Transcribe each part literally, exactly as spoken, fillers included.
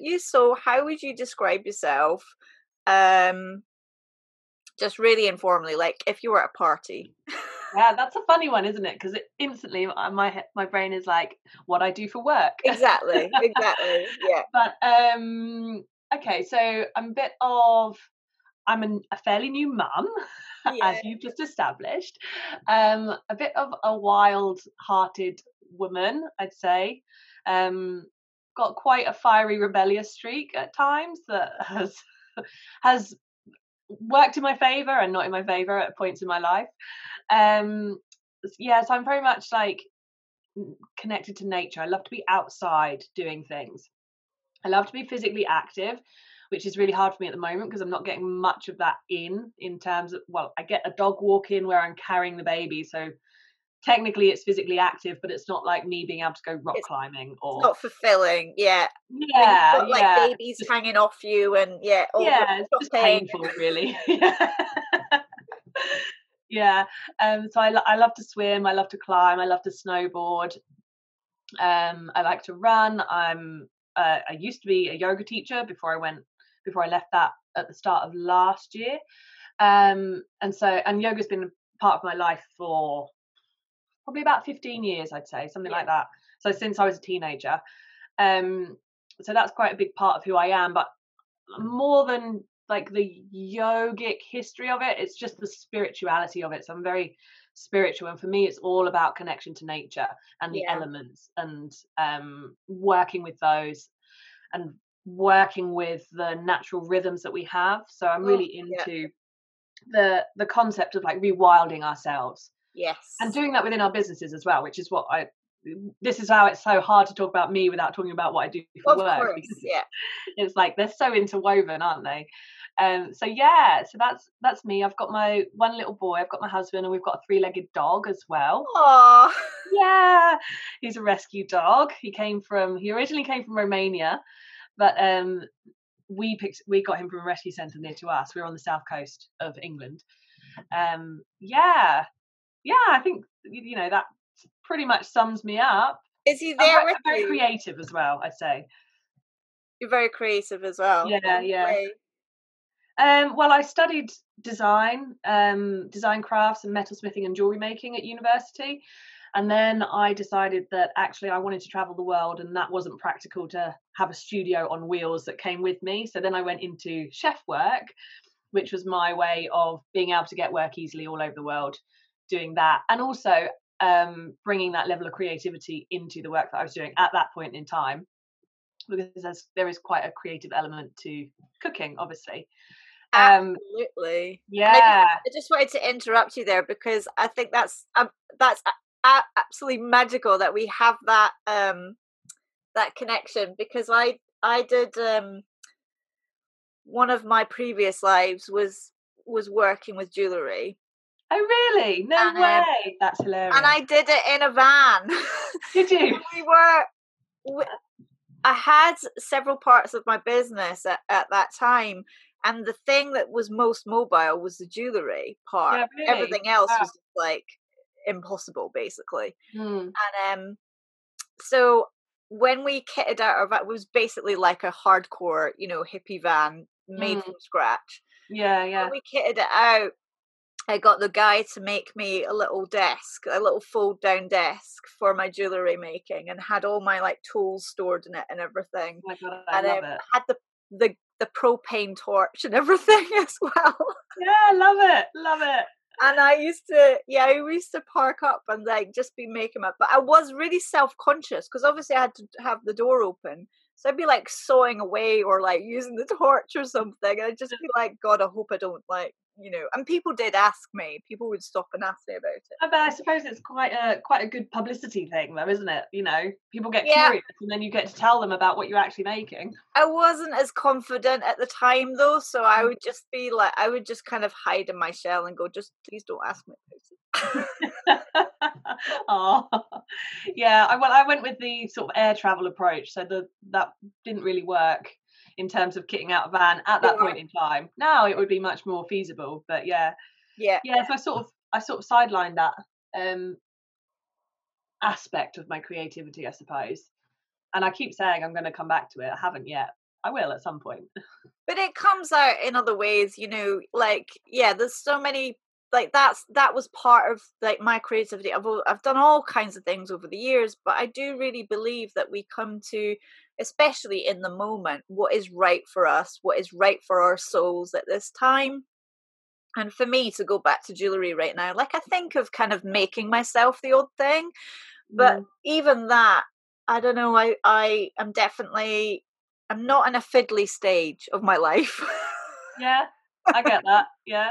at you. So how would you describe yourself? Um, just really informally, like if you were at a party. Yeah, that's a funny one, isn't it? Because instantly my my brain is like, what I do for work. Exactly, exactly. Yeah. But um, okay, so I'm a bit of, I'm an, a fairly new mum, yeah. as you've just established. Um, a bit of a wild-hearted woman, I'd say. Um, got quite a fiery, rebellious streak at times that has has. worked in my favor and not in my favor at points in my life. Um yeah, so I'm very much like connected to nature. I love to be outside doing things. I love to be physically active, which is really hard for me at the moment because I'm not getting much of that in in terms of, well, I get a dog walk in where I'm carrying the baby, so technically it's physically active, but it's not like me being able to go rock it's, climbing or it's not fulfilling. Yeah, yeah, got, like yeah. babies just, hanging off you and yeah, all yeah, it's just painful, really. yeah. yeah. Um. So I, I love to swim. I love to climb. I love to snowboard. Um. I like to run. I'm. Uh, I used to be a yoga teacher before I went. Before I left that at the start of last year. Um. And so and yoga's been part of my life for probably about fifteen years, I'd say, something yeah. like that. So since I was a teenager. Um, so that's quite a big part of who I am. But more than like the yogic history of it, it's just the spirituality of it. So I'm very spiritual. And for me, it's all about connection to nature and the yeah. elements and um, working with those and working with the natural rhythms that we have. So I'm really into yeah. the the concept of like rewilding ourselves. Yes, and doing that within our businesses as well, which is what I. This is how it's so hard to talk about me without talking about what I do for work. Of course, yeah, it's like they're so interwoven, aren't they? Um, so yeah, so that's that's me. I've got my one little boy, I've got my husband, and we've got a three-legged dog as well. Oh, yeah, he's a rescue dog. He came from he originally came from Romania, but um, we picked we got him from a rescue centre near to us. We were on the south coast of England. Um, yeah. Yeah, I think, you know, that pretty much sums me up. Is he there I'm, with I'm you? Very creative as well, I'd say. You're very creative as well. Yeah, yeah. Um, well, I studied design, um, design crafts and metalsmithing and jewellery making at university. And then I decided that actually I wanted to travel the world and that wasn't practical to have a studio on wheels that came with me. So then I went into chef work, which was my way of being able to get work easily all over the world. Doing that and also um bringing that level of creativity into the work that I was doing at that point in time, because there is quite a creative element to cooking, obviously. Um, absolutely. Yeah, I just, I just wanted to interrupt you there because I think that's um, that's uh, absolutely magical that we have that um that connection, because I I did um one of my previous lives was was working with jewellery. Oh really? No and, way! That's hilarious. And I did it in a van. Did you? we were. We, I had several parts of my business at, at that time, and the thing that was most mobile was the jewellery part. Yeah, really? Everything else wow. was like impossible, basically. Mm. And um, so when we kitted out our van, it was basically like a hardcore, you know, hippie van made mm. from scratch. Yeah, yeah. When we kitted it out, I got the guy to make me a little desk, a little fold down desk for my jewellery making, and had all my like tools stored in it and everything. Oh my God, I and love um, it. Had the, the the propane torch and everything as well. Yeah, love it, love it. And I used to, yeah, I used to park up and like just be making up. But I was really self-conscious because obviously I had to have the door open. So I'd be like sawing away or like using the torch or something. And I'd just be like, God, I hope I don't like, you know. And people did ask me. People would stop and ask me about it. I, mean, I suppose it's quite a quite a good publicity thing, though, isn't it? You know, people get yeah. curious, and then you get to tell them about what you're actually making. I wasn't as confident at the time, though, so I would just be like, I would just kind of hide in my shell and go, just please don't ask me about it. Oh, yeah. I, well, I went with the sort of air travel approach, so the that didn't really work in terms of kitting out a van at that yeah. point in time. Now it would be much more feasible, but yeah, yeah, yeah. So I sort of I sort of sidelined that um, aspect of my creativity, I suppose. And I keep saying I'm going to come back to it. I haven't yet, I will at some point. But it comes out in other ways, you know, like, yeah, there's so many, like, that's, that was part of, like, my creativity. I've, I've done all kinds of things over the years, but I do really believe that we come to, especially in the moment, what is right for us, what is right for our souls at this time. And for me to go back to jewellery right now, like, I think of kind of making myself the odd thing, but mm. even that, I don't know, I, I am definitely, I'm not in a fiddly stage of my life. Yeah, I get that. Yeah.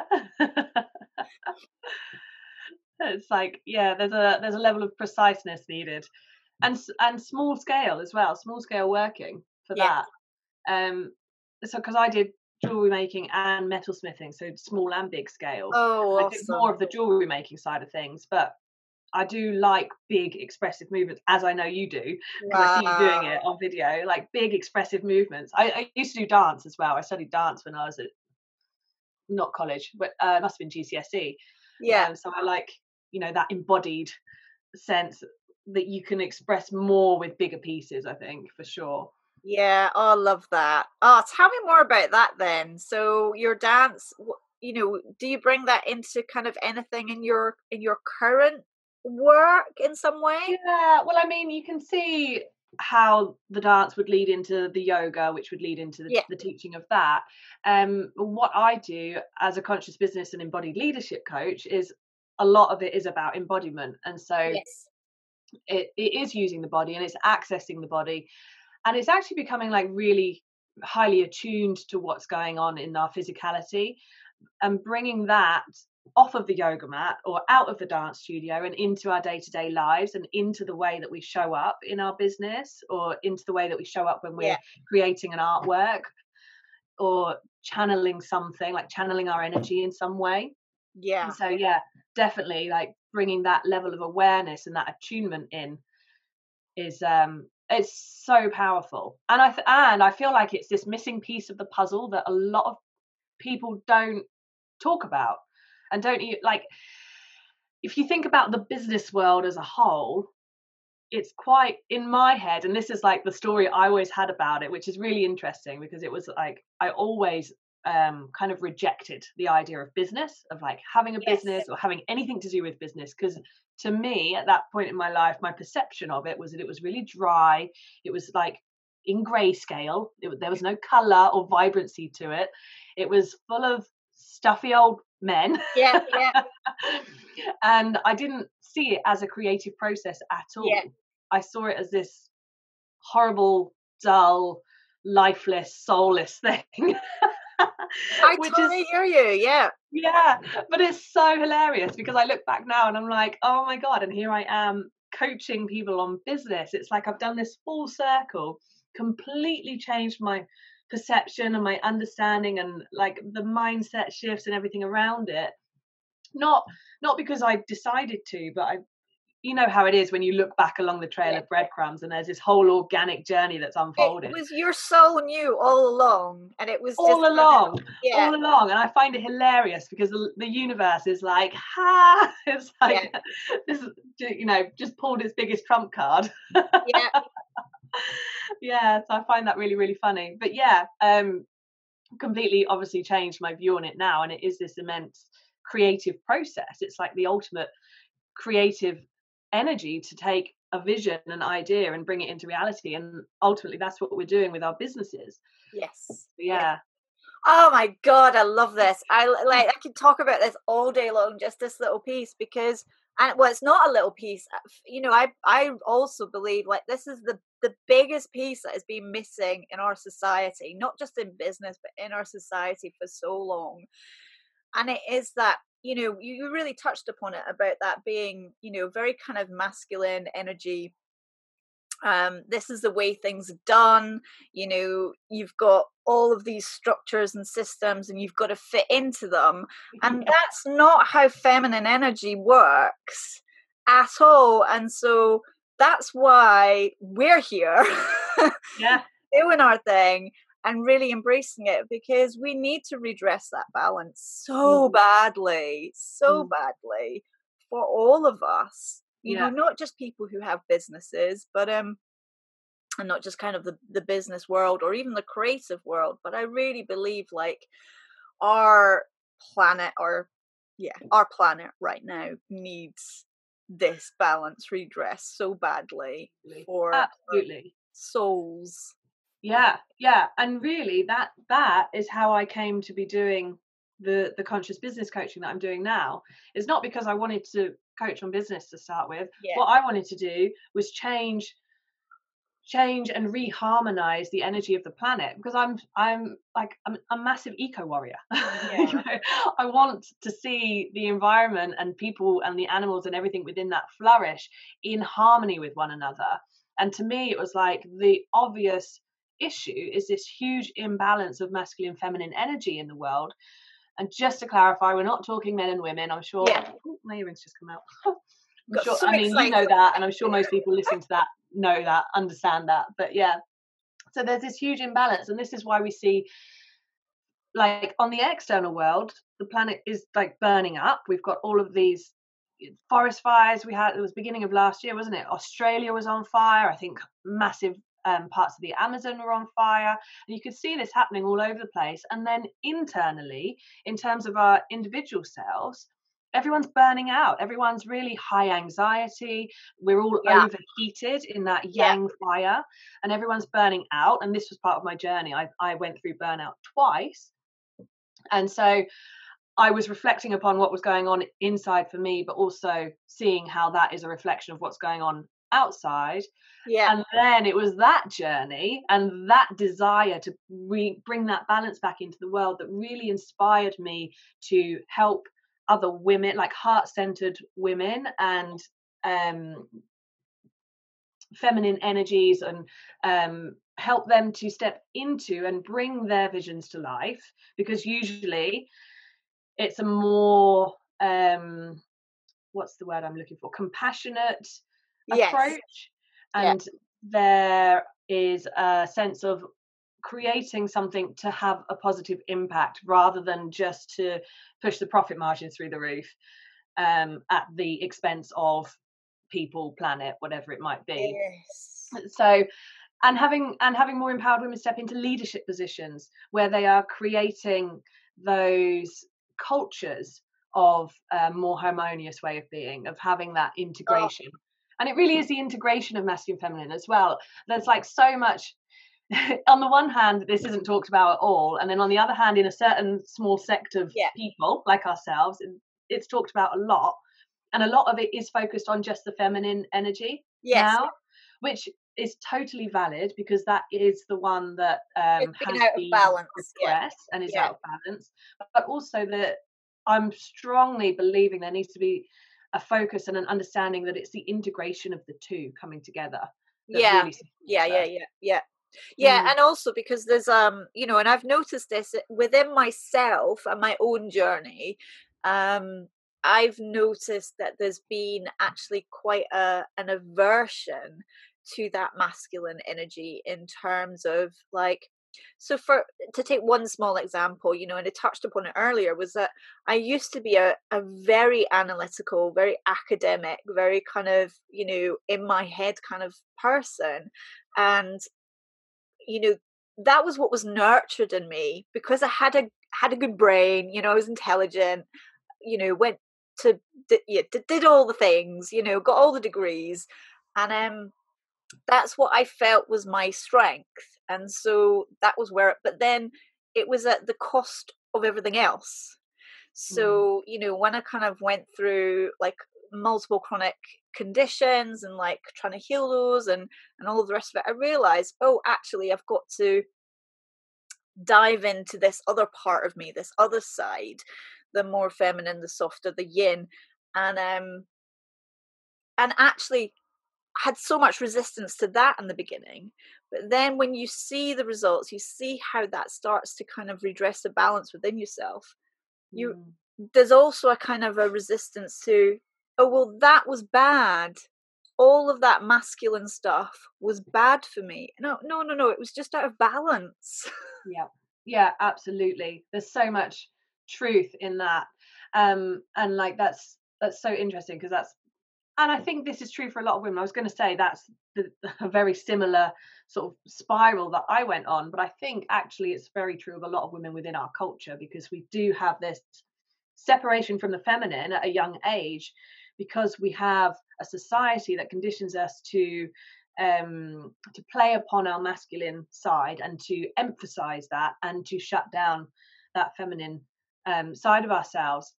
It's like, yeah, there's a there's a level of preciseness needed, and and small scale as well, small scale working for yeah. that. Um, so because I did jewellery making and metalsmithing, so small and big scale. Oh, awesome. I did more of the jewellery making side of things, but I do like big expressive movements, as I know you do, because wow. I see you doing it on video, like big expressive movements. I, I used to do dance as well. I studied dance when I was at, not college, but uh, it must have been G C S E. Yeah. Um, so I like, you know, that embodied sense that you can express more with bigger pieces, I think, for sure. Yeah, I love that. Oh, tell me more about that then. So your dance, you know, do you bring that into kind of anything in your in your current work in some way? Yeah, well, I mean, you can see how the dance would lead into the yoga, which would lead into the, yeah. the teaching of that. Um, what I do as a conscious business and embodied leadership coach is a lot of it is about embodiment, and so yes. it, it is using the body and it's accessing the body, and it's actually becoming like really highly attuned to what's going on in our physicality and bringing that off of the yoga mat or out of the dance studio and into our day-to-day lives and into the way that we show up in our business or into the way that we show up when we're yeah. creating an artwork or channeling something, like channeling our energy in some way. Yeah. And so yeah, definitely like bringing that level of awareness and that attunement in is um it's so powerful. And I th- and I feel like it's this missing piece of the puzzle that a lot of people don't talk about. And don't you, like, if you think about the business world as a whole, it's quite in my head. And this is like the story I always had about it, which is really interesting because it was like I always um, kind of rejected the idea of business, of like having a yes. business or having anything to do with business. Because to me, at that point in my life, my perception of it was that it was really dry. It was like in grayscale. It, there was no color or vibrancy to it. It was full of stuffy old men. Yeah, yeah. And I didn't see it as a creative process at all. Yeah. I saw it as this horrible, dull, lifeless, soulless thing. I totally is, hear you. Yeah. Yeah. But it's so hilarious because I look back now and I'm like, oh my God. And here I am coaching people on business. It's like I've done this full circle, completely changed my perception and my understanding and like the mindset shifts and everything around it, not not because I decided to, but I, you know how it is when you look back along the trail yeah. of breadcrumbs and there's this whole organic journey that's unfolded. It was your soul knew all along, and it was all just along kind of, yeah. all along. And I find it hilarious because the, the universe is like, ha, it's like yeah. this is, you know, just pulled its biggest trump card. Yeah. Yeah, so I find that really, really funny. But yeah, um, completely obviously changed my view on it now. And it is this immense creative process. It's like the ultimate creative energy to take a vision, an idea, and bring it into reality. And ultimately, that's what we're doing with our businesses. Yes. Yeah. yeah. Oh my God, I love this. I like. I can talk about this all day long, just this little piece, because and well, it's not a little piece. You know, I I also believe like this is the the biggest piece that has been missing in our society, not just in business, but in our society for so long. And it is that, you know, you really touched upon it about that being, you know, very kind of masculine energy. Um, this is the way things are done. You know, you've got all of these structures and systems and you've got to fit into them. And that's not how feminine energy works at all. And so that's why we're here yeah. doing our thing and really embracing it, because we need to redress that balance so mm. badly, so mm. badly for all of us. You yeah. know, not just people who have businesses, but um, and not just kind of the, the business world or even the creative world. But I really believe like our planet or yeah, our planet right now needs this balance redress so badly for absolutely souls. Yeah, yeah. And really that that is how I came to be doing the the conscious business coaching that I'm doing now. It's not because I wanted to coach on business to start with. Yeah. What I wanted to do was change change and reharmonize the energy of the planet, because I'm I'm like I'm a massive eco warrior. Yeah. You know, I want to see the environment and people and the animals and everything within that flourish in harmony with one another. And to me, it was like the obvious issue is this huge imbalance of masculine feminine energy in the world. And just to clarify, we're not talking men and women. I'm sure yeah. oh, my earrings just come out. I'm sure, I mean, exciting. You know that, and I'm sure most people listening to that know that, understand that. But yeah, so there's this huge imbalance, and this is why we see, like, on the external world, the planet is like burning up. We've got all of these forest fires. We had it was beginning of last year, wasn't it? Australia was on fire. I think massive um, parts of the Amazon were on fire, and you could see this happening all over the place. And then internally, in terms of our individual selves, everyone's burning out. Everyone's really high anxiety. We're all yeah. overheated in that yang yeah. fire, and everyone's burning out. And this was part of my journey. I I went through burnout twice, and so I was reflecting upon what was going on inside for me, but also seeing how that is a reflection of what's going on outside. Yeah. And then it was that journey and that desire to re- bring that balance back into the world that really inspired me to help other women, like heart-centered women and um, feminine energies, and um, help them to step into and bring their visions to life, because usually it's a more, um, what's the word I'm looking for? Compassionate yes. approach. And yeah. there is a sense of creating something to have a positive impact rather than just to push the profit margin through the roof um, at the expense of people, planet, whatever it might be. Yes. So, and having, and having more empowered women step into leadership positions where they are creating those cultures of a more harmonious way of being, of having that integration. Oh. And it really is the integration of masculine and feminine as well. There's like so much on the one hand this isn't talked about at all, and then on the other hand in a certain small sect of yeah. people like ourselves it's talked about a lot, and a lot of it is focused on just the feminine energy yes. now, which is totally valid because that is the one that um it's been has out been of balance yeah. and is yeah. out of balance. But also that I'm strongly believing there needs to be a focus and an understanding that it's the integration of the two coming together. Yeah. Really yeah, yeah, yeah, yeah, yeah. Yeah, mm. and also because there's um, you know, and I've noticed this within myself and my own journey, um, I've noticed that there's been actually quite a an aversion to that masculine energy in terms of like, so for to take one small example, you know, and I touched upon it earlier, was that I used to be a, a very analytical, very academic, very kind of, you know, in my head kind of person. And, you know, that was what was nurtured in me because I had a had a good brain, you know, I was intelligent, you know, went to did, yeah, did all the things, you know, got all the degrees. And um that's what I felt was my strength. And so that was where, it, but then it was at the cost of everything else. So, mm. you know, when I kind of went through like multiple chronic conditions and like trying to heal those and, and all the rest of it, I realized, oh, actually I've got to dive into this other part of me, this other side, the more feminine, the softer, the yin. And, um, and actually, had so much resistance to that in the beginning, but then when you see the results, you see how that starts to kind of redress the balance within yourself. You mm. there's also a kind of a resistance to, oh well, that was bad, all of that masculine stuff was bad for me. No no no no it was just out of balance. yeah yeah absolutely. There's so much truth in that, um and like that's that's so interesting because that's And I think this is true for a lot of women. I was going to say that's the, a very similar sort of spiral that I went on, but I think actually it's very true of a lot of women within our culture, because we do have this separation from the feminine at a young age, because we have a society that conditions us to um, to play upon our masculine side and to emphasize that and to shut down that feminine um, side of ourselves.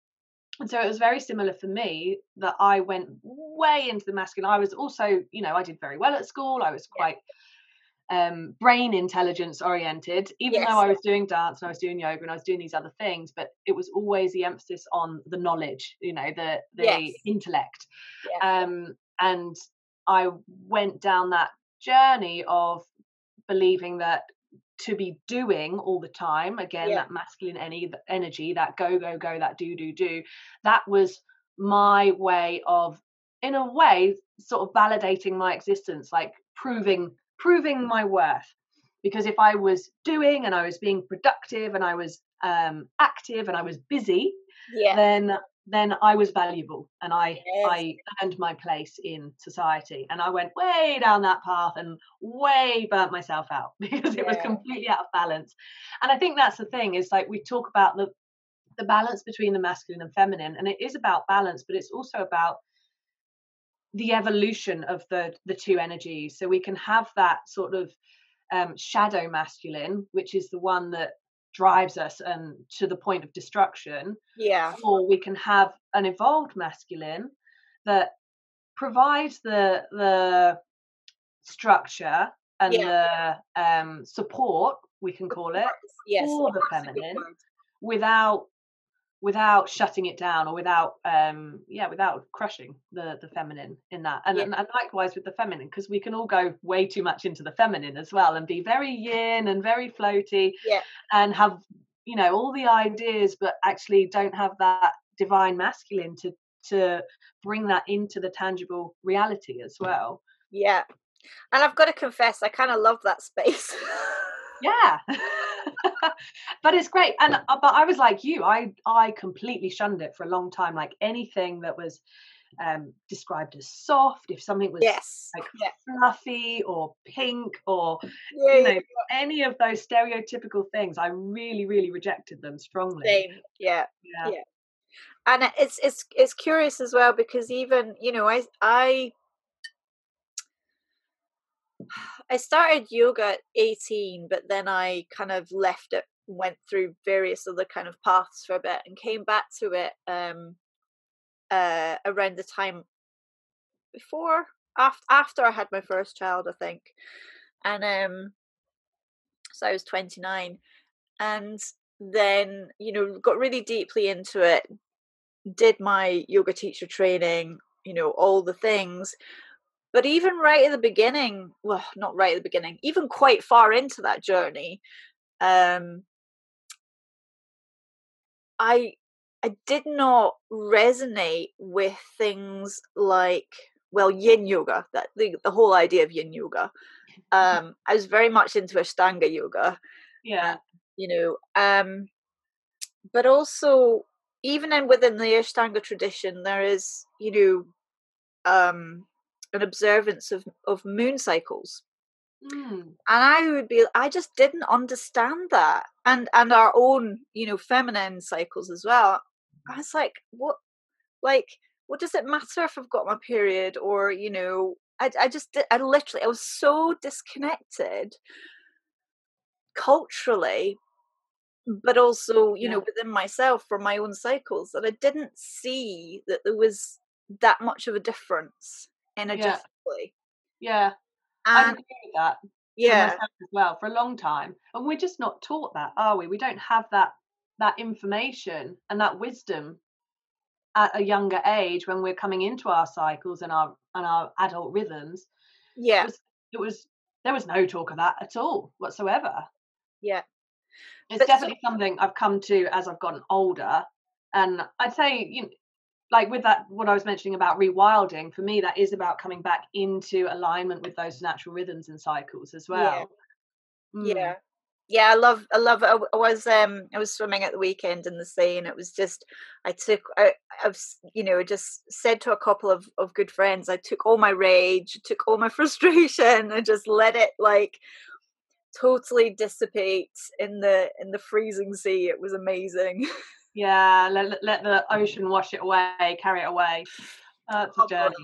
And so it was very similar for me that I went way into the masculine. I was also, you know, I did very well at school. I was quite um, brain intelligence oriented, even yes. though I was doing dance and I was doing yoga and I was doing these other things. But it was always the emphasis on the knowledge, you know, the the yes. intellect. Yeah. Um, and I went down that journey of believing that to be doing all the time, again, yeah. that masculine energy, that go, go, go, that do, do, do, that was my way of, in a way, sort of validating my existence, like proving, proving my worth. Because if I was doing and I was being productive and I was um, active and I was busy, yeah. then then I was valuable and I, yes. I earned my place in society. And I went way down that path and way burnt myself out because it yeah. was completely out of balance. And I think that's the thing, is like we talk about the the balance between the masculine and feminine, and it is about balance, but it's also about the evolution of the, the two energies. So we can have that sort of um, shadow masculine, which is the one that drives us and um, to the point of destruction, yeah or we can have an evolved masculine that provides the the structure and yeah. the um support, we can call it, yes for the feminine, without without shutting it down or without um yeah without crushing the the feminine in that. And, yeah. and, and likewise with the feminine, because we can all go way too much into the feminine as well and be very yin and very floaty, yeah. and have, you know, all the ideas, but actually don't have that divine masculine to to bring that into the tangible reality as well. Yeah and I've got to confess, I kind of love that space. Yeah. But it's great. And but I was like you, I I completely shunned it for a long time. Like anything that was um described as soft, if something was yes. like yeah. fluffy or pink or yeah, you know yeah. any of those stereotypical things, I really really rejected them strongly. Same. Yeah. yeah yeah and it's it's it's curious as well, because even, you know, I I I started yoga at eighteen, but then I kind of left it, went through various other kind of paths for a bit and came back to it um, uh, around the time before, after, after I had my first child, I think. And um, so I was twenty-nine, and then, you know, got really deeply into it, did my yoga teacher training, you know, all the things. But even right at the beginning, well, not right at the beginning, even quite far into that journey, um, I I did not resonate with things like, well, yin yoga, that the, the whole idea of yin yoga. Um, I was very much into Ashtanga yoga, yeah, uh, you know. Um, but also, even in, within the Ashtanga tradition, there is, you know, um, an observance of of moon cycles, mm. and I would be I just didn't understand that, and and our own, you know, feminine cycles as well. I was like, what like what does it matter if I've got my period, or, you know, I I just I literally I was so disconnected culturally, but also, you yeah. know, within myself, from my own cycles, that I didn't see that there was that much of a difference energetically. Yeah, yeah. I agree with that. Yeah, as well, for a long time, and we're just not taught that, are we? We don't have that that information and that wisdom at a younger age when we're coming into our cycles and our and our adult rhythms. Yeah, it was, it was there was no talk of that at all whatsoever. Yeah, it's but definitely so- something I've come to as I've gotten older, and I'd say, you know, like with that, what I was mentioning about rewilding, for me, that is about coming back into alignment with those natural rhythms and cycles as well. Yeah. Mm. yeah. yeah, I love, I love. I, I was, um, I was swimming at the weekend in the sea, and it was just, I took, I, I've, you know, just said to a couple of, of good friends, I took all my rage, took all my frustration, and just let it like totally dissipate in the in the freezing sea. It was amazing. Yeah, let, let the ocean wash it away, carry it away. Uh, it's a journey.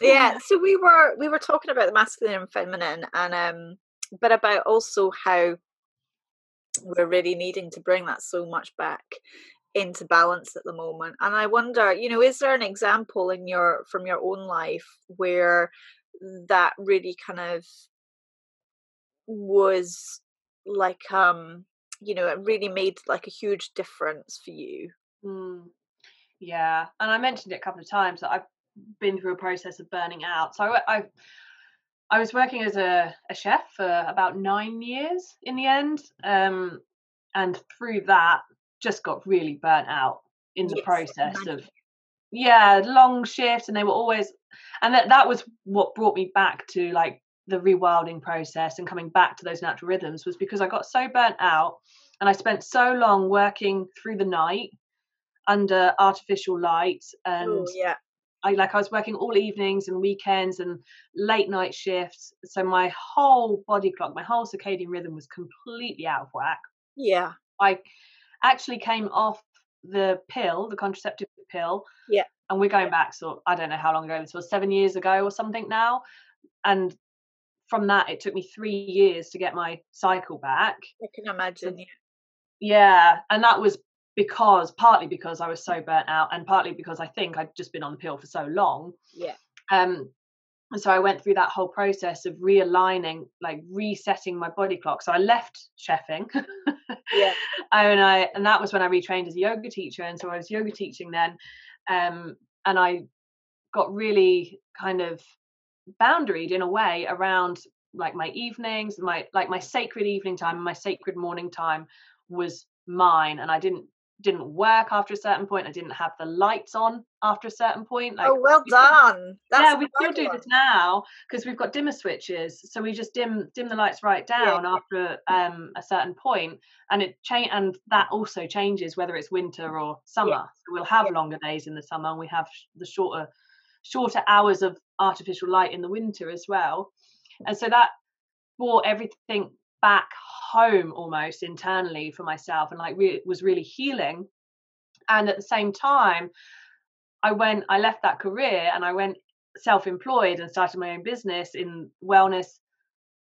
Yeah. So we were we were talking about the masculine and feminine, and um, but about also how we're really needing to bring that so much back into balance at the moment. And I wonder, you know, is there an example in your from your own life where that really kind of was like, um, you know, it really made like a huge difference for you? Mm. Yeah, and I mentioned it a couple of times that I've been through a process of burning out. So I, I, I was working as a, a chef for about nine years in the end, um, and through that, just got really burnt out in the yes, process imagine. of, yeah, long shifts, and they were always, and that that was what brought me back to like the rewilding process and coming back to those natural rhythms, was because I got so burnt out, and I spent so long working through the night under artificial light, and Ooh, yeah. I like I was working all evenings and weekends and late night shifts, so my whole body clock, my whole circadian rhythm was completely out of whack. Yeah, I actually came off the pill, the contraceptive pill. Yeah, and we're going back, so I don't know how long ago this was, seven years ago or something now. And from that, it took me three years to get my cycle back. I can imagine. So, yeah, yeah, and that was. Because partly because I was so burnt out, and partly because I think I'd just been on the pill for so long. Yeah. Um. And so I went through that whole process of realigning, like resetting my body clock. So I left chefing. Yeah. And I and that was when I retrained as a yoga teacher, and so I was yoga teaching then, um, and I got really kind of boundaried in a way around like my evenings, my like my sacred evening time, and my sacred morning time was mine, and I didn't. didn't work after a certain point. I didn't have the lights on after a certain point. Like, oh, well done. That's yeah, we still do this now because we've got dimmer switches. So we just dim dim the lights right down yeah. after um, a certain point, and it change and that also changes whether it's winter or summer. Yeah. So we'll have yeah. longer days in the summer, and we have sh- the shorter shorter hours of artificial light in the winter as well. And so that brought everything back home almost internally for myself, and like re- was really healing. And at the same time, I went I left that career and I went self-employed and started my own business in wellness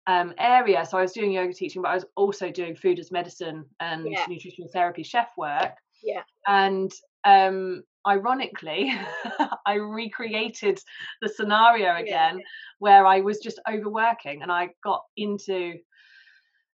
um area. So I was doing yoga teaching, but I was also doing food as medicine and yeah. nutritional therapy chef work. Yeah. And um ironically I recreated the scenario again yeah. where I was just overworking, and I got into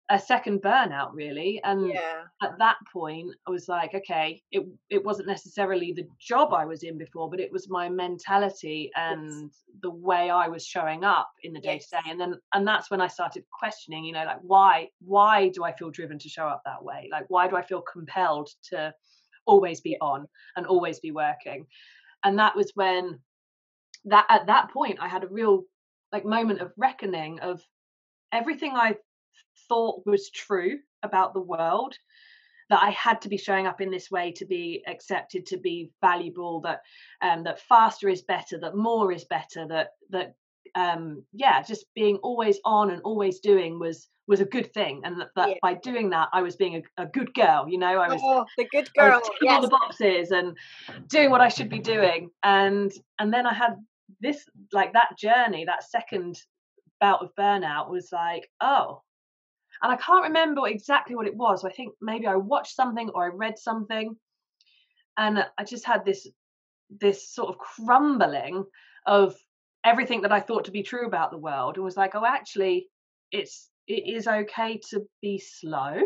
a second burnout really. And yeah. at that point I was like, okay, it it wasn't necessarily the job I was in before, but it was my mentality and yes. the way I was showing up in the day to day. And then and that's when I started questioning, you know, like why why do I feel driven to show up that way? Like why do I feel compelled to always be on and always be working? And that was when that at that point I had a real like moment of reckoning of everything I thought was true about the world, that I had to be showing up in this way to be accepted, to be valuable, that um that faster is better, that more is better, that that um yeah just being always on and always doing was was a good thing, and that, that yeah. by doing that I was being a, a good girl, you know, I was oh, the good girl, I was ticking yes. all the boxes and doing what I should be doing. And and then I had this like that journey, that second bout of burnout was like, oh. And I can't remember exactly what it was. I think maybe I watched something or I read something, and I just had this this sort of crumbling of everything that I thought to be true about the world, and was like, oh, actually, it's it is okay to be slow.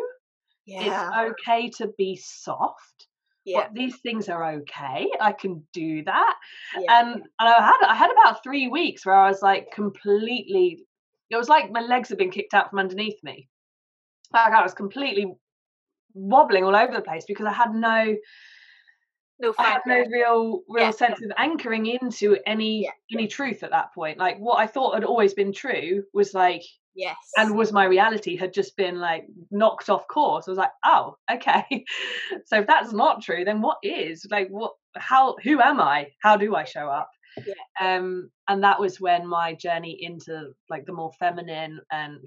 Yeah. It's okay to be soft. Yeah. Well, these things are okay. I can do that. Yeah. And, and I had I had about three weeks where I was like completely. It was like my legs had been kicked out from underneath me. Like I was completely wobbling all over the place because I had no no I had no real real yeah. sense of anchoring into any yeah. any truth at that point. Like what I thought had always been true was like yes, and was my reality had just been like knocked off course. I was like, oh, okay. So if that's not true, then what is? Like what? How? Who am I? How do I show up? Yeah. Um, and that was when my journey into like the more feminine and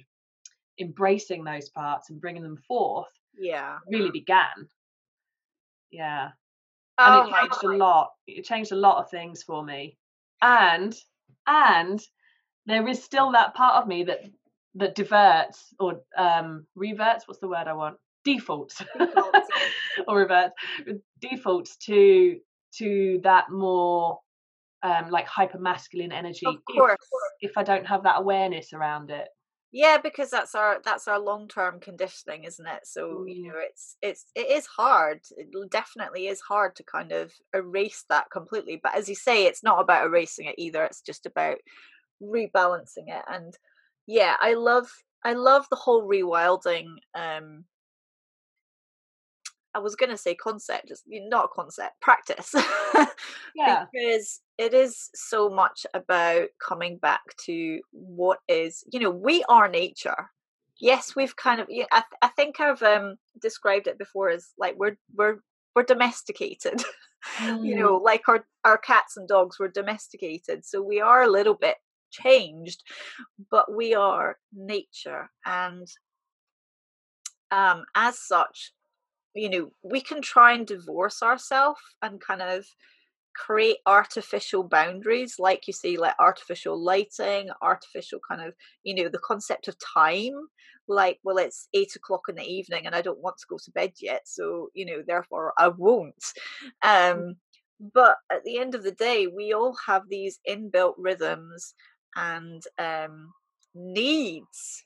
embracing those parts and bringing them forth, yeah, really began. Yeah, oh, and it changed a lot. It changed a lot of things for me, and and there is still that part of me that that diverts or um, reverts. What's the word I want? Defaults, defaults. Or reverts, defaults to to that more. Um, like hyper masculine energy, of course. If, if I don't have that awareness around it, yeah, because that's our that's our long term conditioning, isn't it? So mm. you know, it's it's it is hard. It definitely is hard to kind of erase that completely. But as you say, it's not about erasing it either. It's just about rebalancing it. And yeah, I love I love the whole rewilding. Um, I was going to say concept, it's not concept, practice. Yeah. Because it is so much about coming back to what is, you know, we are nature. Yes, we've kind of, I, th- I think I've um, described it before as like we're we're we're domesticated. Mm. You know, like our, our cats and dogs were domesticated. So we are a little bit changed, but we are nature. And um, as such, you know, we can try and divorce ourselves and kind of create artificial boundaries, like you see, like artificial lighting, artificial kind of, you know, the concept of time, like, well, it's eight o'clock in the evening and I don't want to go to bed yet. So, you know, therefore I won't. Um, but at the end of the day, we all have these inbuilt rhythms and um, needs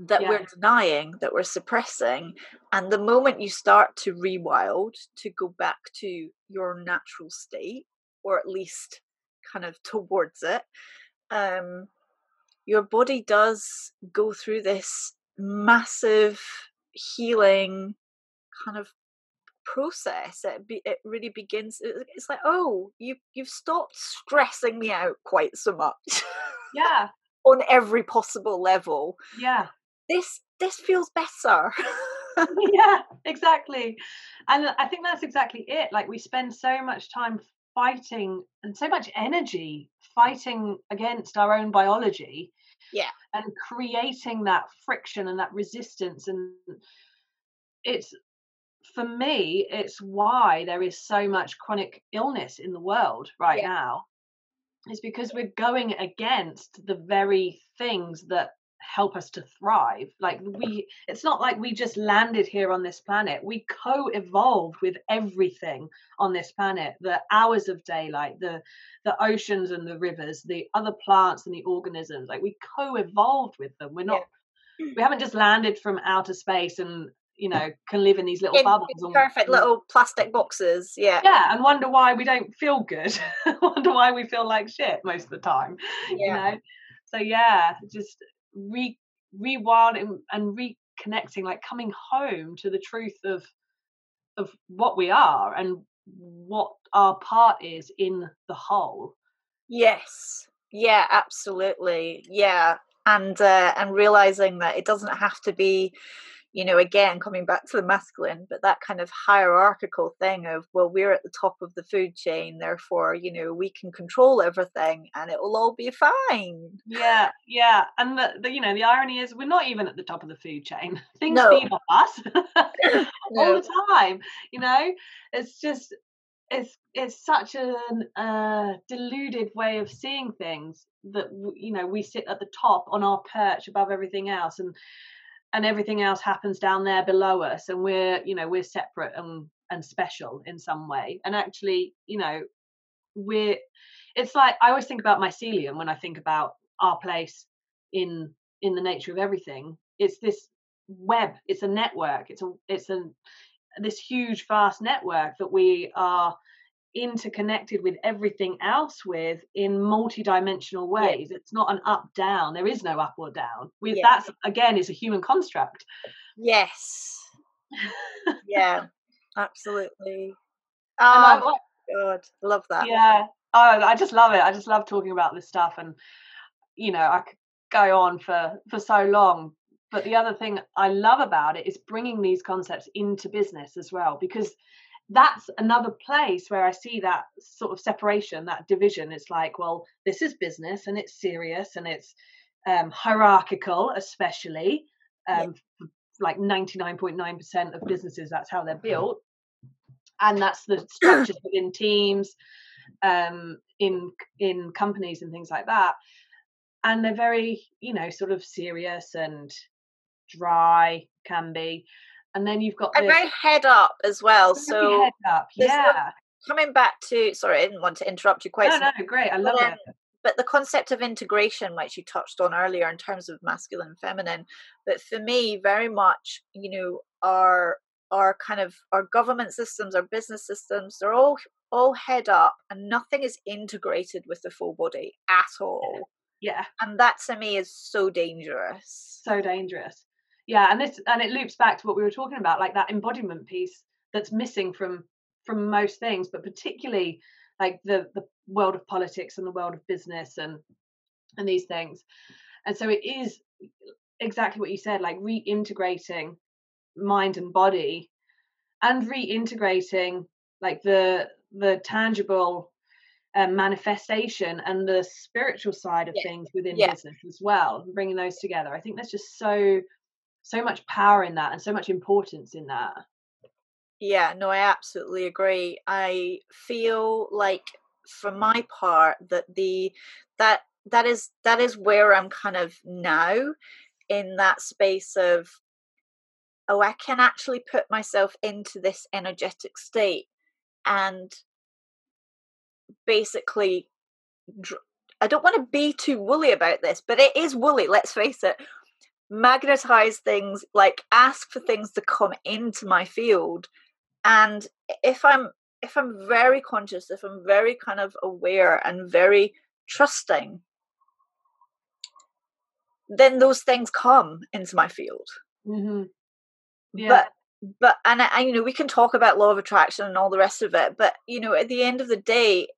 that yeah. we're denying, that we're suppressing. And the moment you start to rewild, to go back to your natural state, or at least kind of towards it, um, your body does go through this massive healing kind of process. It, be, it really begins, it's like, oh, you, you've stopped stressing me out quite so much. Yeah. On every possible level. Yeah. This this feels better. Yeah, exactly. And I think that's exactly it. Like we spend so much time fighting and so much energy fighting against our own biology. Yeah. And creating that friction and that resistance. And it's, for me, it's why there is so much chronic illness in the world right yeah. now. It's because we're going against the very things that help us to thrive. Like we, it's not like we just landed here on this planet. We co-evolved with everything on this planet. The hours of daylight, the the oceans and the rivers, the other plants and the organisms. Like we co-evolved with them. We're not. Yeah. We haven't just landed from outer space and, you know, can live in these little in, bubbles. In perfect little plastic boxes, yeah. Yeah, and wonder why we don't feel good. Wonder why we feel like shit most of the time, yeah. You know? So, yeah, just re rewilding and reconnecting, like coming home to the truth of of what we are and what our part is in the whole. Yes, yeah, absolutely, yeah. And, uh, and realising that it doesn't have to be, you know, again, coming back to the masculine, but that kind of hierarchical thing of, well, we're at the top of the food chain, therefore, you know, we can control everything and it will all be fine. Yeah, yeah. And, the, the you know, the irony is we're not even at the top of the food chain. Things no. feed off us all no. the time, you know. It's just, it's it's such a uh, deluded way of seeing things that, you know, we sit at the top on our perch above everything else and, and everything else happens down there below us, and we're, you know, we're separate and and special in some way. And actually, you know, we're, it's like I always think about mycelium when I think about our place in in the nature of everything. It's this web, it's a network, it's a it's a this huge vast network that we are interconnected with everything else with in multi-dimensional ways. Yeah. It's not an up down. There is no up or down. We yeah. that's again is a human construct. Yes. Yeah, absolutely. Oh, oh God, love that. Yeah. Oh, I just love it. I just love talking about this stuff, and you know, I could go on for for so long. But the other thing I love about it is bringing these concepts into business as well, because that's another place where I see that sort of separation, that division. It's like, well, this is business and it's serious and it's um, hierarchical, especially um, yeah. like ninety-nine point nine percent of businesses, that's how they're built. And that's the structures within teams, um, in in companies and things like that. And they're very, you know, sort of serious and dry, can be. And then you've got and very head up as well. So head up, yeah. Coming back to, sorry, I didn't want to interrupt your question. No, no, great, I love but, um, it. But the concept of integration, which you touched on earlier in terms of masculine and feminine, but for me, very much, you know, our our kind of our government systems, our business systems, they're all all head up, and nothing is integrated with the full body at all. Yeah. Yeah, and that to me is so dangerous. So dangerous. Yeah, and this and it loops back to what we were talking about, like that embodiment piece that's missing from from most things, but particularly like the the world of politics and the world of business and and these things. And so it is exactly what you said, like reintegrating mind and body, and reintegrating like the the tangible Um, manifestation and the spiritual side of yeah. things within yeah. business as well, and bringing those together. I think there's just so so much power in that and so much importance in that. Yeah, no, I absolutely agree. I feel like for my part that the that that is that is where I'm kind of now, in that space of, oh, I can actually put myself into this energetic state and basically, I don't want to be too woolly about this, but it is woolly, let's face it. Magnetize things, like ask for things to come into my field. And if I'm if I'm very conscious, if I'm very kind of aware and very trusting, then those things come into my field. Mm-hmm. Yeah. But but and I, you know, we can talk about law of attraction and all the rest of it, but you know, at the end of the day,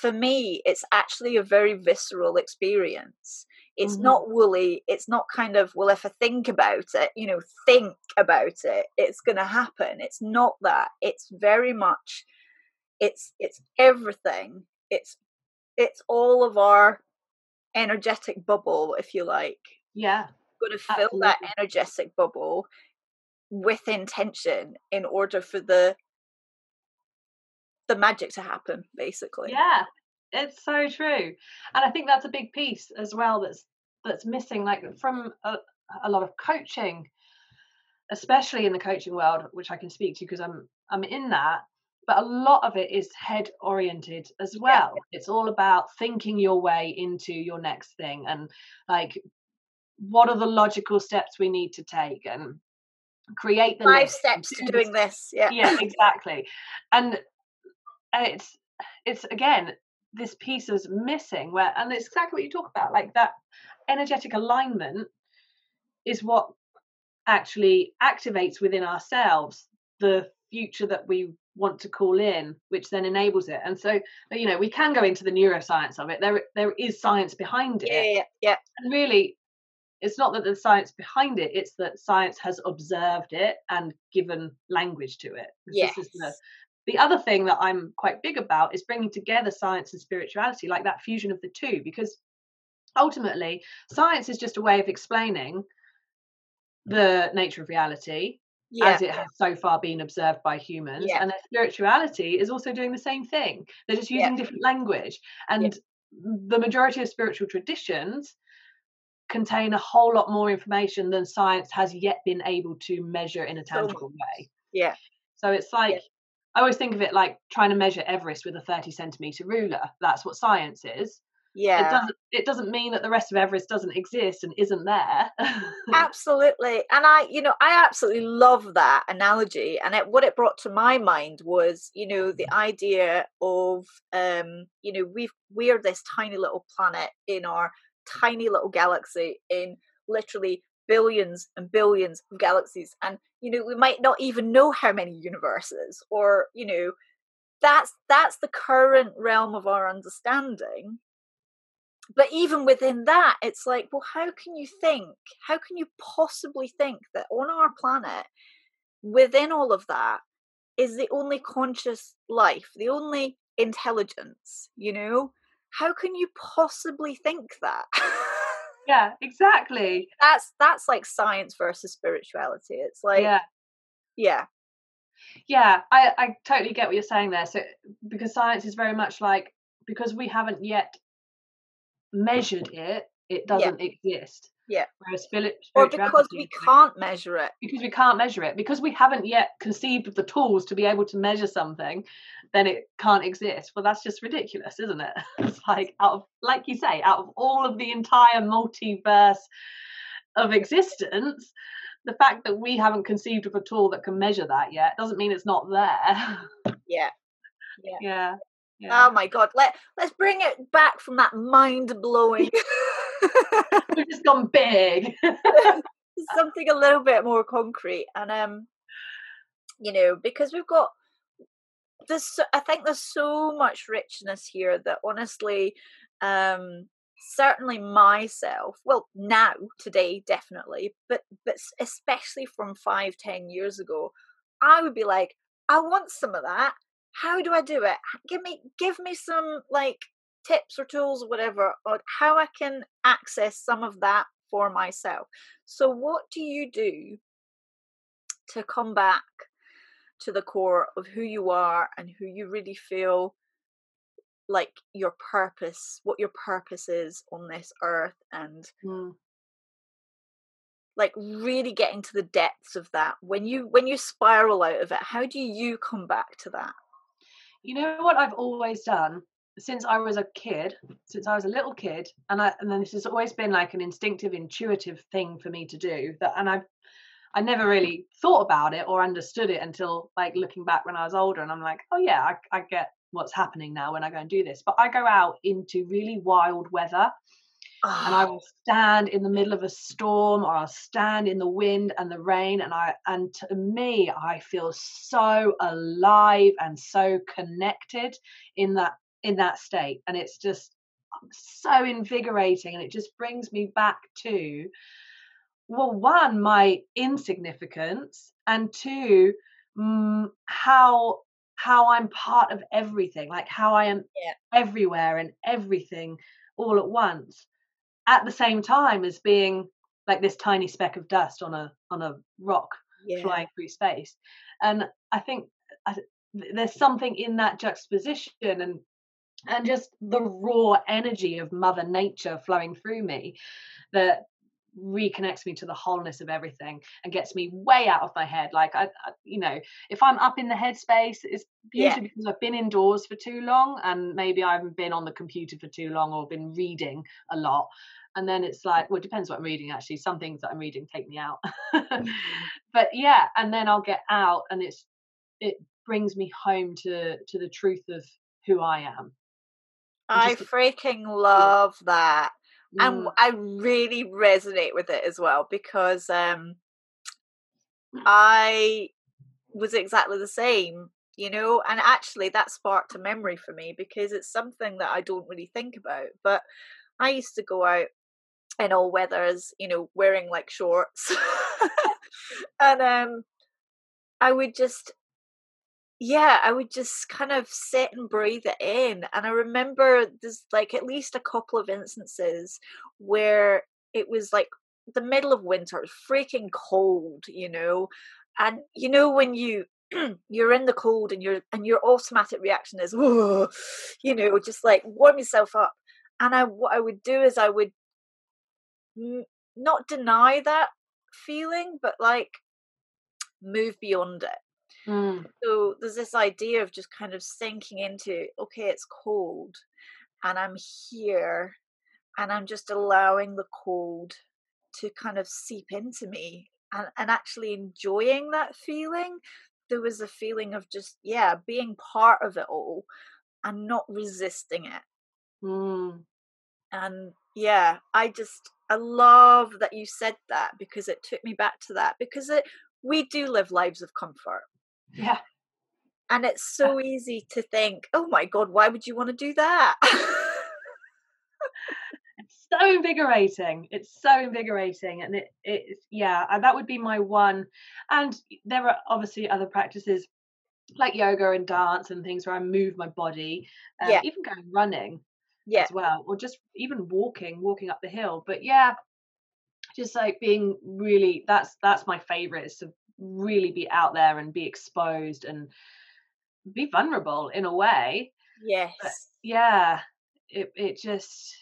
for me, it's actually a very visceral experience. It's mm-hmm. not woolly. It's not kind of, well, if I think about it, you know, think about it, it's going to happen. It's not that. It's very much, it's it's everything. It's it's all of our energetic bubble, if you like. Yeah. We're going to fill absolutely. That energetic bubble with intention in order for the the magic to happen, basically. Yeah, it's so true. And I think that's a big piece as well that's that's missing, like from a, a lot of coaching, especially in the coaching world, which I can speak to because I'm I'm in that, but a lot of it is head oriented as well. Yeah. It's all about thinking your way into your next thing, and like, what are the logical steps we need to take, and create the five steps to doing this. Yeah, yeah, exactly. And it's it's again this piece is missing, where, and it's exactly what you talk about, like that energetic alignment is what actually activates within ourselves the future that we want to call in, which then enables it. And so, you know, we can go into the neuroscience of it. There there is science behind it. Yeah, yeah, yeah. And really, it's not that the science behind it, it's that science has observed it and given language to it. Yes. This is the, the other thing that I'm quite big about is bringing together science and spirituality, like that fusion of the two, because ultimately science is just a way of explaining the nature of reality yeah. as it has so far been observed by humans. Yeah. And their spirituality is also doing the same thing. They're just using yeah. different language. And yeah. the majority of spiritual traditions contain a whole lot more information than science has yet been able to measure in a tangible way. Yeah. So it's like, yeah. I always think of it like trying to measure Everest with a thirty centimeter ruler. That's what science is. Yeah. It doesn't, it doesn't mean that the rest of Everest doesn't exist and isn't there. Absolutely. And I, you know, I absolutely love that analogy. And it, what it brought to my mind was, you know, the idea of, um, you know, we've, we're this tiny little planet in our tiny little galaxy, in literally billions and billions of galaxies, and you know, we might not even know how many universes, or you know, that's that's the current realm of our understanding. But even within that, it's like, well, how can you think? How can you possibly think that on our planet, within all of that, is the only conscious life, the only intelligence, you know? How can you possibly think that? Yeah, exactly. That's that's like science versus spirituality. It's like, yeah. Yeah. Yeah, I, I totally get what you're saying there. So because science is very much like, because we haven't yet measured it, it doesn't yeah. exist. Yeah. Whereas spirit, or because we can't measure it. Because we can't measure it. Because we haven't yet conceived of the tools to be able to measure something, then it can't exist. Well, that's just ridiculous, isn't it? It's like, out of, like you say, out of all of the entire multiverse of existence, the fact that we haven't conceived of a tool that can measure that yet doesn't mean it's not there. Yeah. Yeah. Yeah. Yeah. Oh my God, let, let's bring it back from that mind-blowing. We've just gone big. Something a little bit more concrete. And, um, you know, because we've got this, I think there's so much richness here that honestly, um, certainly myself, well, now, today, definitely, but, but especially from five, ten years ago, I would be like, I want some of that. How do I do it? Give me, give me some like tips or tools or whatever on how I can access some of that for myself. So what do you do to come back to the core of who you are and who you really feel like your purpose, what your purpose is on this earth, and mm. like really getting to the depths of that? When you, when you spiral out of it, how do you come back to that? You know what I've always done since I was a kid, since I was a little kid, and I, and then this has always been like an instinctive, intuitive thing for me to do. That, and I've, I never really thought about it or understood it until like looking back when I was older, and I'm like, oh yeah, I, I get what's happening now when I go and do this. But I go out into really wild weather, oh. and I will stand in the middle of a storm, or I'll stand in the wind and the rain, and I, and to me, I feel so alive and so connected in that, in that state. And it's just so invigorating, and it just brings me back to, well, one, my insignificance, and two, um, how how I'm part of everything, like how I am yeah. everywhere and everything all at once, at the same time as being like this tiny speck of dust on a on a rock yeah. flying through space. And I think I, there's something in that juxtaposition, and and just the raw energy of Mother Nature flowing through me that reconnects me to the wholeness of everything and gets me way out of my head. Like, I, I you know, if I'm up in the headspace, it's usually yeah. because I've been indoors for too long, and maybe I haven't been on the computer for too long, or been reading a lot. And then it's like, well, it depends what I'm reading, actually. Some things that I'm reading take me out. mm-hmm. But yeah, and then I'll get out, and it's it brings me home to to the truth of who I am. I freaking love that. Mm. And I really resonate with it as well, because um I was exactly the same, you know. And actually that sparked a memory for me, because it's something that I don't really think about, but I used to go out in all weathers, you know, wearing like shorts and um I would just Yeah, I would just kind of sit and breathe it in. And I remember there's like at least a couple of instances where it was like the middle of winter, it was freaking cold, you know. And you know when you you're in the cold, and you're and your automatic reaction is, whoa, you know, just like warm yourself up. And I what I would do is I would n- not deny that feeling, but like move beyond it. Mm. So there's this idea of just kind of sinking into, okay, it's cold and I'm here, and I'm just allowing the cold to kind of seep into me, and, and actually enjoying that feeling. There was a feeling of just, yeah, being part of it all and not resisting it. Mm. And yeah, I just, I love that you said that, because it took me back to that, because it, we do live lives of comfort. Yeah, And it's so easy to think, oh my God, why would you want to do that? It's so invigorating. It's so invigorating. And it, it's, yeah, that would be my one. And there are obviously other practices like yoga and dance and things where I move my body, um, yeah. even going running yeah. as well, or just even walking, walking up the hill. But yeah, just like being really, that's, that's my favorite, is to really be out there and be exposed and be vulnerable in a way. Yes. But yeah. It, it just,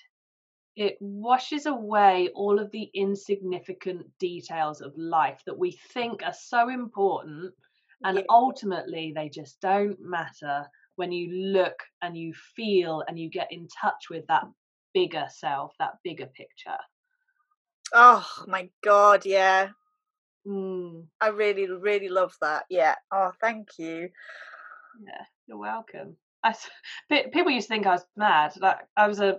it washes away all of the insignificant details of life that we think are so important. And yeah. ultimately they just don't matter when you look and you feel and you get in touch with that bigger self, that bigger picture. Oh my God. Yeah. Mm. I really, really love that. Yeah. Oh, thank you. Yeah. You're welcome. I, people used to think I was mad. Like I was a,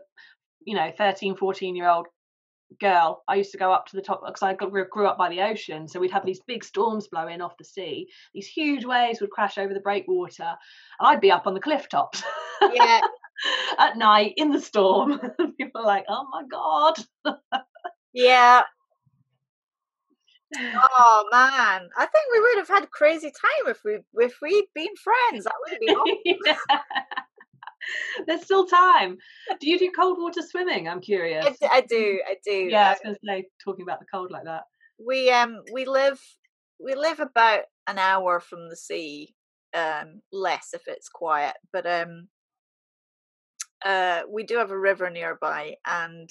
you know, thirteen, fourteen year old girl. I used to go up to the top because I grew up by the ocean. So we'd have these big storms blowing off the sea. These huge waves would crash over the breakwater. And I'd be up on the cliff tops yeah. at night in the storm. People are like, oh my God. yeah. Oh man, I think we would have had a crazy time if we if we'd been friends. That would have been awesome. yeah. There's still time. Do you do cold water swimming? I'm curious. I, I do. I do. Yeah, I was going to say talking about the cold like that. We um we live we live about an hour from the sea, um less if it's quiet. But um uh we do have a river nearby, and.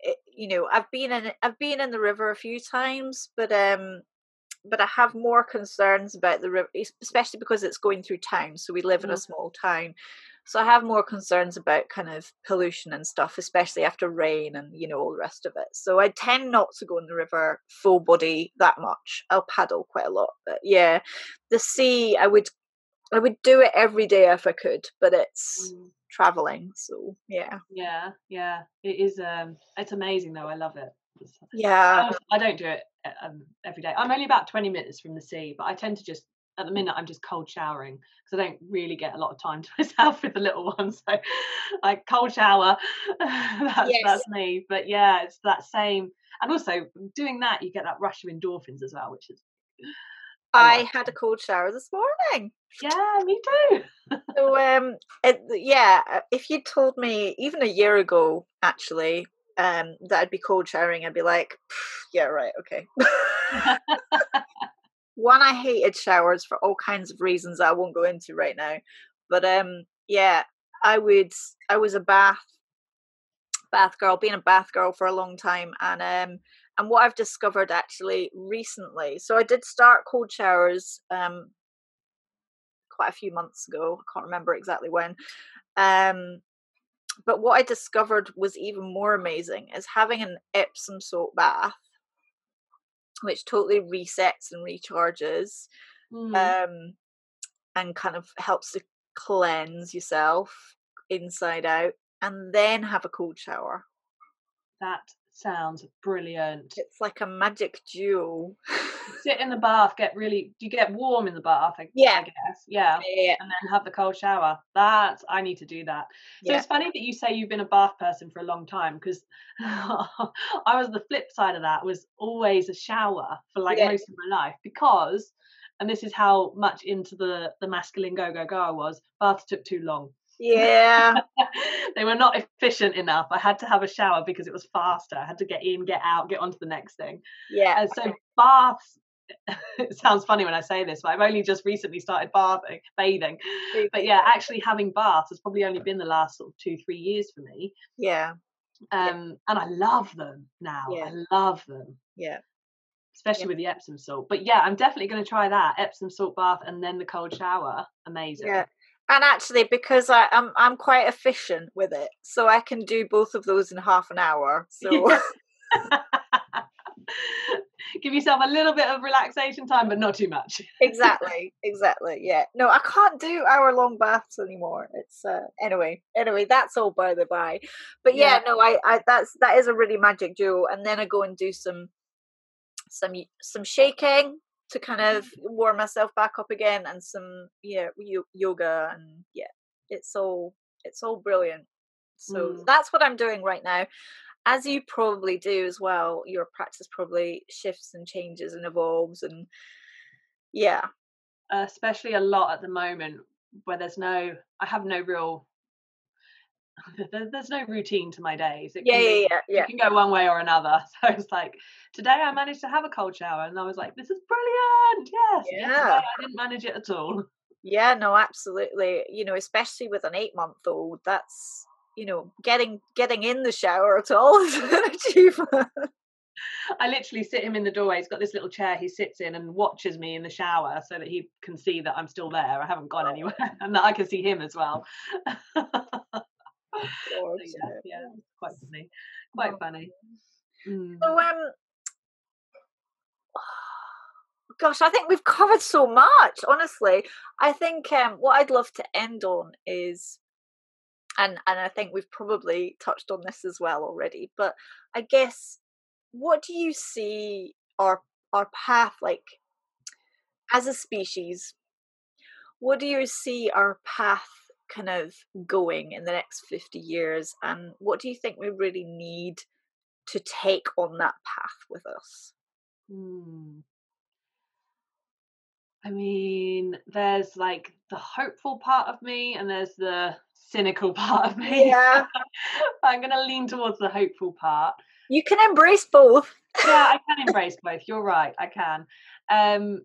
It, you know, I've been in I've been in the river a few times, but um, but I have more concerns about the river, especially because it's going through town. So we live in a small town, so I have more concerns about kind of pollution and stuff, especially after rain and you know all the rest of it. So I tend not to go in the river full body that much. I'll paddle quite a lot, but yeah, the sea I would I would do it every day if I could, but it's. Mm. Traveling, so yeah yeah yeah it is um it's amazing though. I love it. Yeah, I don't do it um, every day. I'm only about twenty minutes from the sea, but I tend to just at the minute I'm just cold showering because I don't really get a lot of time to myself with the little one, so I cold shower. that's, yes. That's me. But yeah, it's that same, and also doing that you get that rush of endorphins as well, which is I like. Had a cold shower this morning. Yeah, me too. so, um, it, yeah, if you told me even a year ago, actually, um, that I'd be cold showering, I'd be like, yeah, right, okay. One, I hated showers for all kinds of reasons that I won't go into right now. But um, yeah, I would. I was a bath bath girl, being a bath girl for a long time, and um. And what I've discovered actually recently, so I did start cold showers um, quite a few months ago. I can't remember exactly when. Um, but what I discovered was even more amazing is having an Epsom salt bath, which totally resets and recharges mm. um, and kind of helps to cleanse yourself inside out, and then have a cold shower. That sounds brilliant. It's like a magic duel. Sit in the bath, get really you get warm in the bath, I, yeah. I guess. Yeah. yeah. And then have the cold shower. That's I need to do that. So yeah. It's funny that you say you've been a bath person for a long time, because I was the flip side of that, was always a shower for like yeah. most of my life, because and this is how much into the, the masculine go go go I was, baths took too long. Yeah. They were not efficient enough. I had to have a shower because it was faster. I had to get in, get out, get on to the next thing. Yeah. And so baths, it sounds funny when I say this, but I've only just recently started bathing, bathing. But yeah, actually having baths has probably only been the last sort of two, three years for me. Yeah. Um, yeah. And I love them now. Yeah. I love them. Yeah. Especially yeah. with the Epsom salt. But yeah, I'm definitely going to try that. Epsom salt bath and then the cold shower. Amazing. Yeah. And actually, because I, I'm I'm quite efficient with it, so I can do both of those in half an hour. So, yeah. Give yourself a little bit of relaxation time, but not too much. exactly, exactly. Yeah. No, I can't do hour-long baths anymore. It's uh, anyway, anyway. That's all by the by. But yeah, yeah. no, I, I that's that is a really magic duo. And then I go and do some some some shaking. to kind of warm myself back up again, and some yeah yoga, and yeah, it's all it's all brilliant. So mm. that's what I'm doing right now. As you probably do as well, your practice probably shifts and changes and evolves, and yeah, uh, especially a lot at the moment where there's no, I have no real, there's no routine to my days. It yeah, can be, yeah, yeah, yeah. It can go one way or another. So it's like, today I managed to have a cold shower, and I was like, this is brilliant. Yes. Yeah. Yesterday I didn't manage it at all. Yeah, no, absolutely. You know, especially with an eight-month-old, that's, you know, getting getting in the shower at all is an achievement. I literally sit him in the doorway. He's got this little chair he sits in and watches me in the shower so that he can see that I'm still there. I haven't gone anywhere, and that I can see him as well. Oh, so yeah, yeah, quite funny. Quite oh. funny. Mm. So, um, gosh, I think we've covered so much, honestly. I think um, what I'd love to end on is, and and I think we've probably touched on this as well already, but I guess, what do you see our our path like as a species? What do you see our path kind of going in the next fifty years, and what do you think we really need to take on that path with us? Hmm. I mean, there's like the hopeful part of me and there's the cynical part of me. Yeah. I'm going to lean towards the hopeful part. You can embrace both. Yeah, I can embrace both. You're right. I can. Um,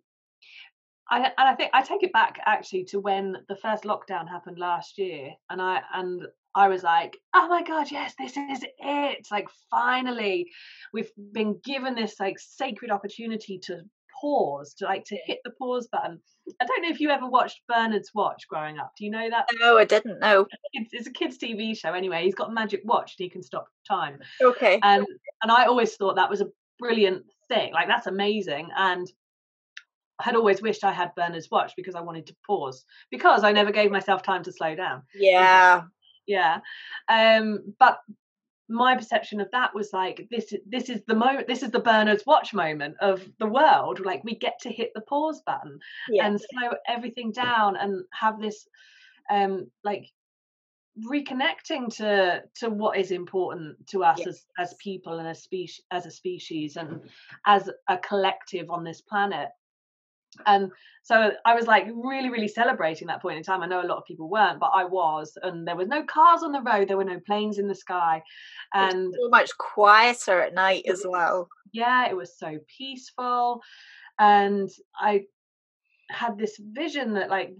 I and I think I take it back actually to when the first lockdown happened last year, and I and I was like, oh my God, yes, this is it. Like, finally, we've been given this like sacred opportunity to pause, to like to hit the pause button. I don't know if you ever watched Bernard's Watch growing up. Do you know that? No, I didn't know. It's, it's a kids' T V show anyway. He's got a magic watch and he can stop time. Okay. And and I always thought that was a brilliant thing. Like, that's amazing. And I had always wished I had Bernard's Watch because I wanted to pause, because I never gave myself time to slow down. Yeah. Yeah. Um, but my perception of that was like, this this is the moment, this is the Bernard's Watch moment of the world. Like, we get to hit the pause button yeah. and slow everything down and have this um like reconnecting to to what is important to us yeah. as as people and as species as a species and as a collective on this planet. And so I was like really, really celebrating that point in time. I know a lot of people weren't, but I was. And there was no cars on the road. There were no planes in the sky. And it's so much quieter at night as well. Yeah, it was so peaceful. And I had this vision that like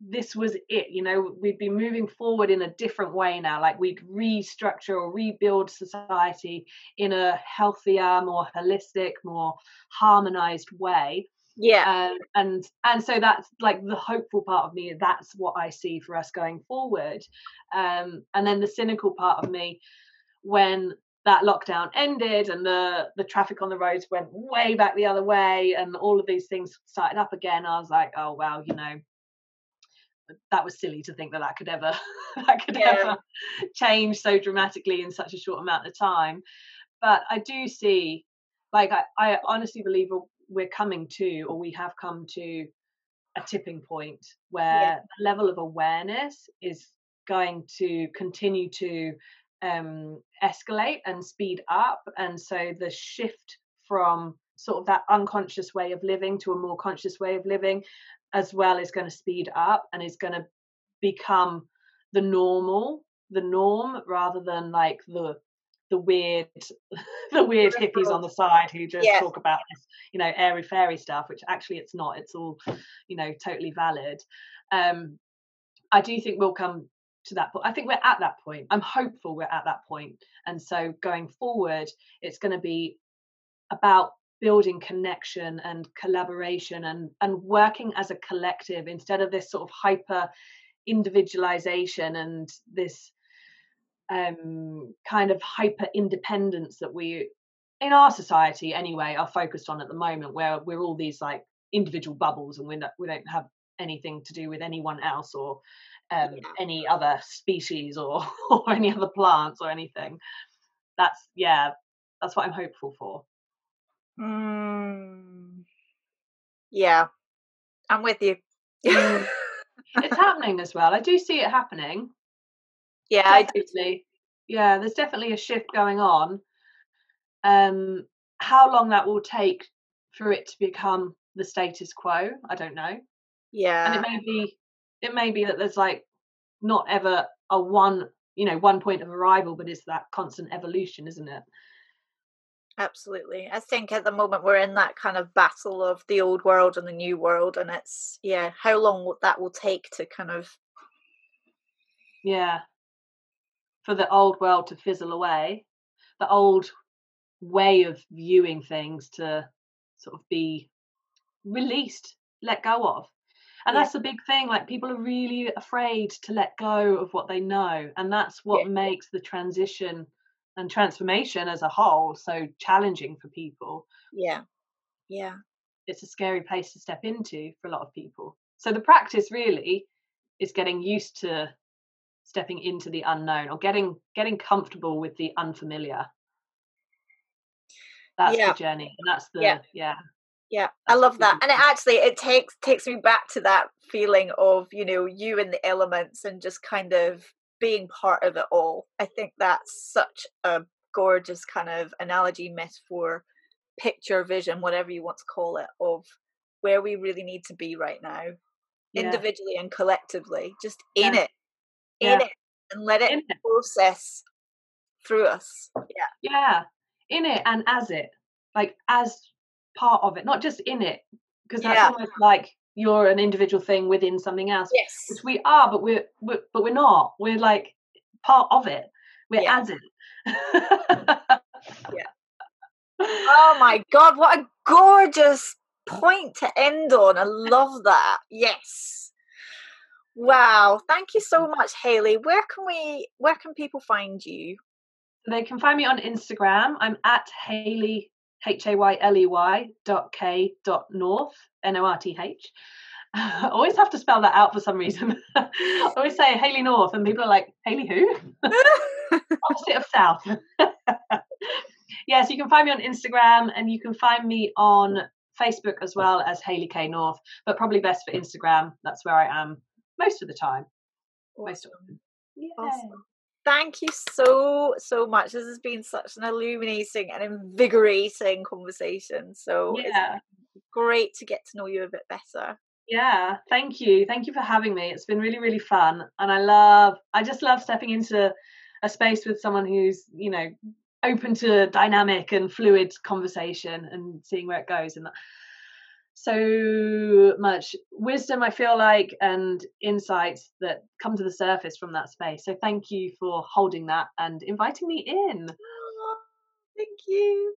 this was it. You know, we'd be moving forward in a different way now. Like, we'd restructure or rebuild society in a healthier, more holistic, more harmonized way. Yeah. Um, and and so that's like the hopeful part of me. That's what I see for us going forward. Um, and then the cynical part of me, when that lockdown ended and the, the traffic on the roads went way back the other way and all of these things started up again, I was like, oh, well, you know, that was silly to think that that could ever, that could yeah. ever change so dramatically in such a short amount of time. But I do see, like, I, I honestly believe a, we're coming to, or we have come to, a tipping point where yeah. the level of awareness is going to continue to um, escalate and speed up. And so the shift from sort of that unconscious way of living to a more conscious way of living as well is going to speed up and is going to become the normal, the norm, rather than like the the weird the weird hippies on the side who just yes. talk about this, you know, airy fairy stuff, which actually it's not. It's all, you know, totally valid. um I do think we'll come to that point. I think we're at that point. I'm hopeful we're at that point. And so going forward, it's going to be about building connection and collaboration and and working as a collective instead of this sort of hyper individualization and this um kind of hyper independence that we in our society anyway are focused on at the moment, where we're all these like individual bubbles and we're not, we don't have anything to do with anyone else or um yeah. any other species or or any other plants or anything. That's yeah that's what I'm hopeful for. mm. Yeah, I'm with you. It's happening as well. I do see it happening. Yeah, definitely. I do. Yeah, there's definitely a shift going on. Um, how long that will take for it to become the status quo, I don't know. Yeah, and it may be it may be that there's like not ever a one, you know, one point of arrival, but it's that constant evolution, isn't it? Absolutely. I think at the moment we're in that kind of battle of the old world and the new world, and it's, yeah, how long that will take to kind of, yeah, for the old world to fizzle away, the old way of viewing things to sort of be released, let go of. And yeah, that's the big thing, like people are really afraid to let go of what they know, and that's what yeah. makes the transition and transformation as a whole so challenging for people. Yeah, yeah, it's a scary place to step into for a lot of people. So the practice really is getting used to stepping into the unknown, or getting getting comfortable with the unfamiliar. That's yeah. the journey, and that's the yeah yeah, yeah. I love that. And it actually it takes takes me back to that feeling of, you know, you and the elements and just kind of being part of it all. I think that's such a gorgeous kind of analogy, metaphor, picture, vision, whatever you want to call it, of where we really need to be right now, yeah. individually and collectively, just yeah. in it, in yeah. it, and let it, it process through us. Yeah, yeah. In it and as it, like as part of it, not just in it, because that's yeah. almost like you're an individual thing within something else. Yes, which we are, but we're, we're but we're not. We're like part of it. We're yeah. as it. yeah. Oh my God! What a gorgeous point to end on. I love that. Yes. Wow! Thank you so much, Hayley. Where can we? Where can people find you? They can find me on Instagram. I'm at Hayley, H A Y L E Y dot K dot North, N O R T H. I always have to spell that out for some reason. I always say Hayley North, and people are like, Hayley who? Opposite of South. Yeah, so you can find me on Instagram, and you can find me on Facebook as well as Hayley K North, but probably best for Instagram. That's where I am most of the time. Awesome. Most of the time. Yeah. Awesome. Thank you so, so much. This has been such an illuminating and invigorating conversation. So yeah. it's great to get to know you a bit better. Yeah, thank you. Thank you for having me. It's been really, really fun. And I love, I just love stepping into a space with someone who's, you know, open to dynamic and fluid conversation and seeing where it goes. And that, so much wisdom, I feel like, and insights that come to the surface from that space. So thank you for holding that and inviting me in. Oh, thank you.